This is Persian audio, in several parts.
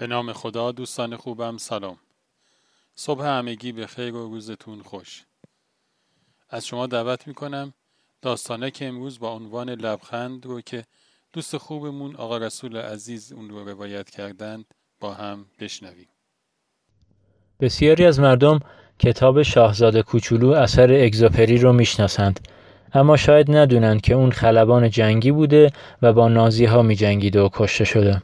به نام خدا دوستان خوبم سلام. صبح همگی به خیر و روزتون خوش. از شما دعوت میکنم داستانه که امروز با عنوان لبخند رو که دوست خوبمون آقا رسول عزیز اون رو روایت کردند با هم بشنویم. بسیاری از مردم کتاب شاهزاده کوچولو اثر اگزوپری رو میشناسند، اما شاید ندونند که اون خلبان جنگی بوده و با نازی ها می جنگیده و کشته شده.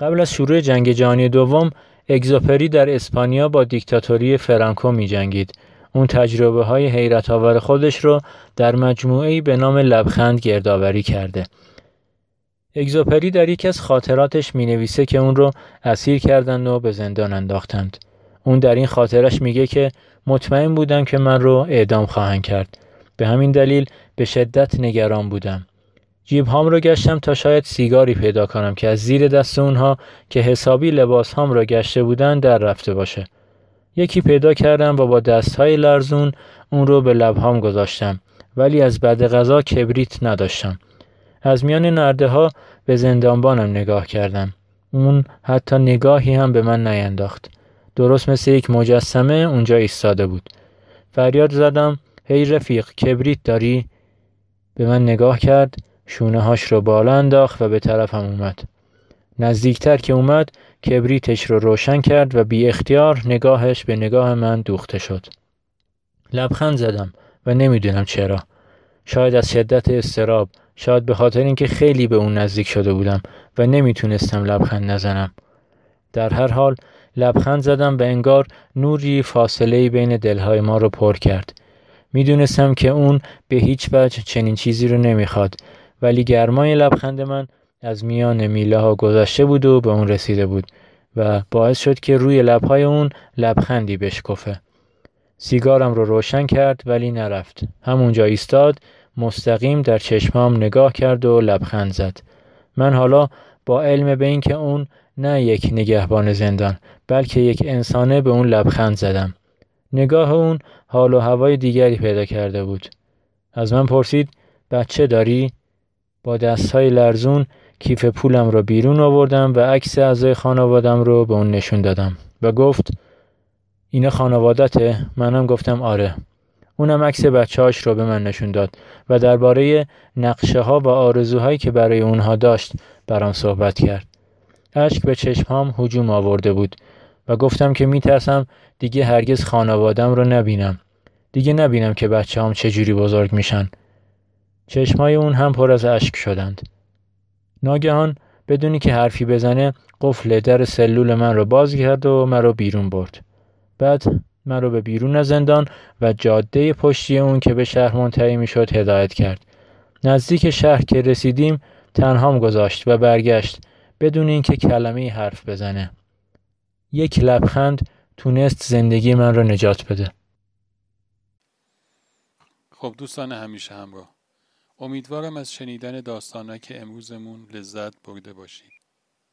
قبل از شروع جنگ جهانی دوم، اگزوپری در اسپانیا با دیکتاتوری فرانکو می جنگید. اون تجربه های حیرت آور خودش رو در مجموعه‌ای به نام لبخند گردآوری کرده. اگزوپری در یکی از خاطراتش می نویسه که اون رو اسیر کردند و به زندان انداختند. اون در این خاطرش میگه که مطمئن بودم که من رو اعدام خواهند کرد. به همین دلیل به شدت نگران بودم. جیب هام رو گشتم تا شاید سیگاری پیدا کنم که از زیر دست اونها که حسابی لباس هام رو گشته بودن در رفته باشه. یکی پیدا کردم و با دستهای لرزون اون رو به لب هام گذاشتم، ولی از بعد غذا کبریت نداشتم. از میان نرده ها به زندانبانم نگاه کردم. اون حتی نگاهی هم به من نینداخت. درست مثل یک مجسمه اونجا ایستاده بود. فریاد زدم: هی رفیق، کبریت داری؟ به من نگاه کرد، شونه هاش رو بالا انداخت و به طرفم اومد. نزدیکتر که اومد، کبریتش رو روشن کرد و بی اختیار نگاهش به نگاه من دوخته شد. لبخند زدم و نمیدونم چرا. شاید از شدت اضطراب، شاید به خاطر اینکه خیلی به اون نزدیک شده بودم و نمیتونستم لبخند نزنم. در هر حال لبخند زدم و انگار نوری فاصله بین دلهای ما رو پر کرد. میدونستم که اون به هیچ وجه چنین چیزی رو نمیخواد، ولی گرمای لبخند من از میان میله ها گذشته بود و به اون رسیده بود و باعث شد که روی لبهای اون لبخندی بشکفه. سیگارم رو روشن کرد ولی نرفت. همونجا ایستاد، مستقیم در چشمام نگاه کرد و لبخند زد. من حالا با علم به این که اون نه یک نگهبان زندان، بلکه یک انسانه، به اون لبخند زدم. نگاه اون حال و هوای دیگری پیدا کرده بود. از من پرسید: بچه داری؟ با دستهای لرزون کیف پولم رو بیرون آوردم و عکس اعضای خانوادم رو به اون نشون دادم و گفت: اینه خانوادته؟ منم گفتم آره. اونم عکس بچه‌هاش رو به من نشون داد و درباره نقشه‌ها و آرزوهایی که برای اونها داشت برام صحبت کرد. اشک به چشمام هجوم آورده بود و گفتم که میترسم دیگه هرگز خانوادم رو نبینم. دیگه نبینم که بچه‌هام چجوری بزرگ میشن. چشمای اون هم پر از اشک شدند. ناگهان بدونی که حرفی بزنه، قفل در سلول من رو باز کرد و من رو بیرون برد. بعد من رو به بیرون از زندان و جاده پشتی اون که به شهر منتهی میشد هدایت کرد. نزدیک شهر که رسیدیم، تنهام گذاشت و برگشت بدون اینکه کلمه‌ای حرف بزنه. یک لبخند تونست زندگی من رو نجات بده. خب دوستان همیشه همراه، امیدوارم از شنیدن داستانک امروزمون لذت برده باشید.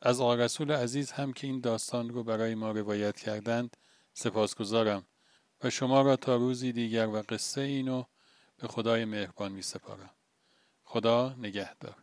از آقا رسول عزیز هم که این داستان رو برای ما روایت کردند سپاسگزارم و شما را تا روزی دیگر و قصه اینو به خدای مهربان می سپارم. خدا نگهدار.